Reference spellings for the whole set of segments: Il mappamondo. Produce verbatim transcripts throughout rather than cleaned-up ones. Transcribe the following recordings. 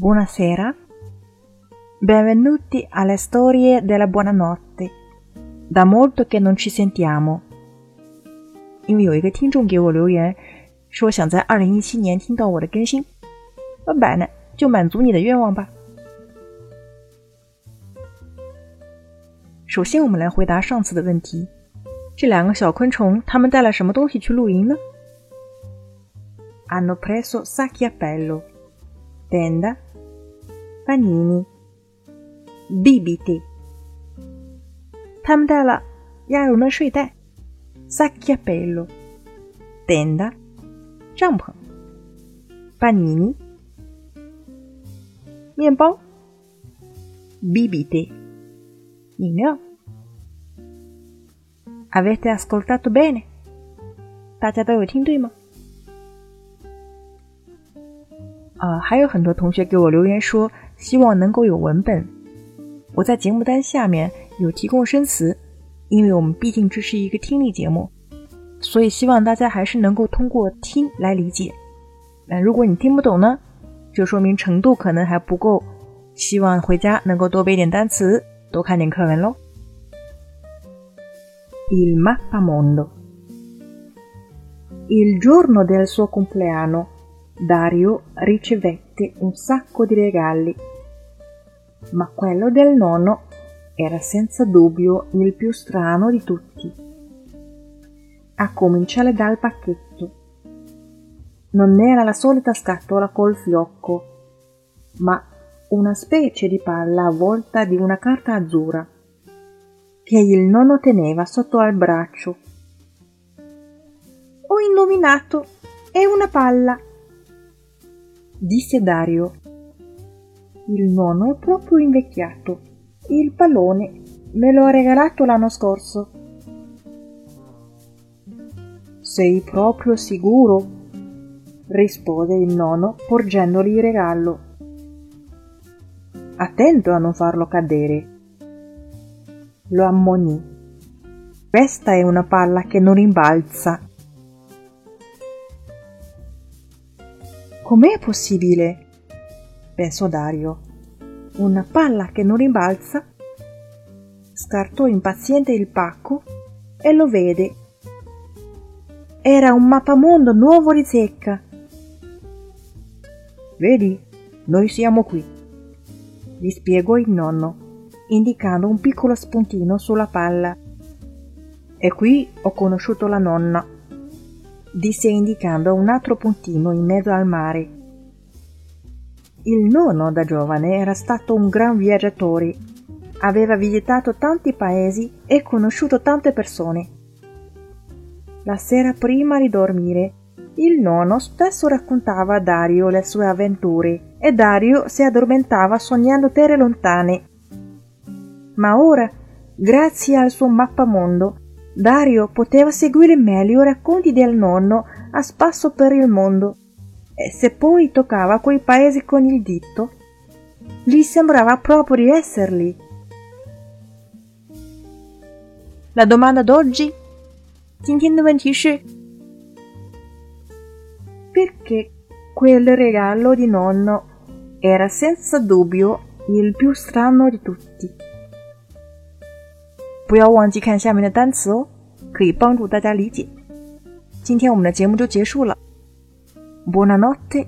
Buonasera, benvenuti alle storie della buonanotte. Da molto che non ci sentiamo. 因为有一个听众给我留言，说想在二零一七年听到我的更新。老板呢，就满足你的愿望吧。首先，我们来回答上次的问题：这两个小昆虫，他们带了什么东西去露营呢？ Hanno preso sacchi a pello, tenda.panini, bibiti. 他们带了鸭绒的睡袋 sacchi a pello, tenda, 帐篷 panini, 面包 bibiti, 饮料 Avete ascoltato bene? 大家都有听对吗？呃，还有很多同学给我留言说希望能够有文本，我在节目单下面有提供生词，因为我们毕竟这是一个听力节目，所以希望大家还是能够通过听来理解。那如果你听不懂呢，就说明程度可能还不够，希望回家能够多背点单词，多看点课文咯。 Il mappamondo. Il giorno del suo compleanno Dario ricevette un sacco di regali, ma quello del nonno era senza dubbio il più strano di tutti. A cominciare dal pacchetto. Non era la solita scatola col fiocco, ma una specie di palla avvolta di una carta azzurra, che il nonno teneva sotto al braccio. Ho indovinato, è una palla!disse Dario. Il nonno è proprio invecchiato. Il pallone me lo ha regalato l'anno scorso. Sei proprio sicuro? Rispose il nonno porgendogli il regalo. Attento a non farlo cadere. Lo ammonì. Questa è una palla che non rimbalza.Com'è possibile? Pensò Dario. Una palla che non rimbalza? Scartò impaziente il pacco e lo vede. Era un mappamondo nuovo di zecca. Vedi, noi siamo qui, gli spiegò il nonno, indicando un piccolo spuntino sulla palla. E qui ho conosciuto la nonna.disse indicando un altro puntino in mezzo al mare. Il nonno da giovane era stato un gran viaggiatore, aveva visitato tanti paesi e conosciuto tante persone. La sera prima di dormire, il nonno spesso raccontava a Dario le sue avventure e Dario si addormentava sognando terre lontane. Ma ora, grazie al suo mappamondo,Dario poteva seguire meglio i racconti del nonno a spasso per il mondo e se poi toccava quei paesi con il dito, gli sembrava proprio di esserli. La domanda d'oggi? 今天的问题是 Perché quel regalo di nonno era senza dubbio il più strano di tutti?不要忘记看下面的单词哦，可以帮助大家理解。今天我们的节目就结束了。Buonanotte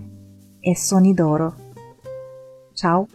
e sogni d'oro. Ciao.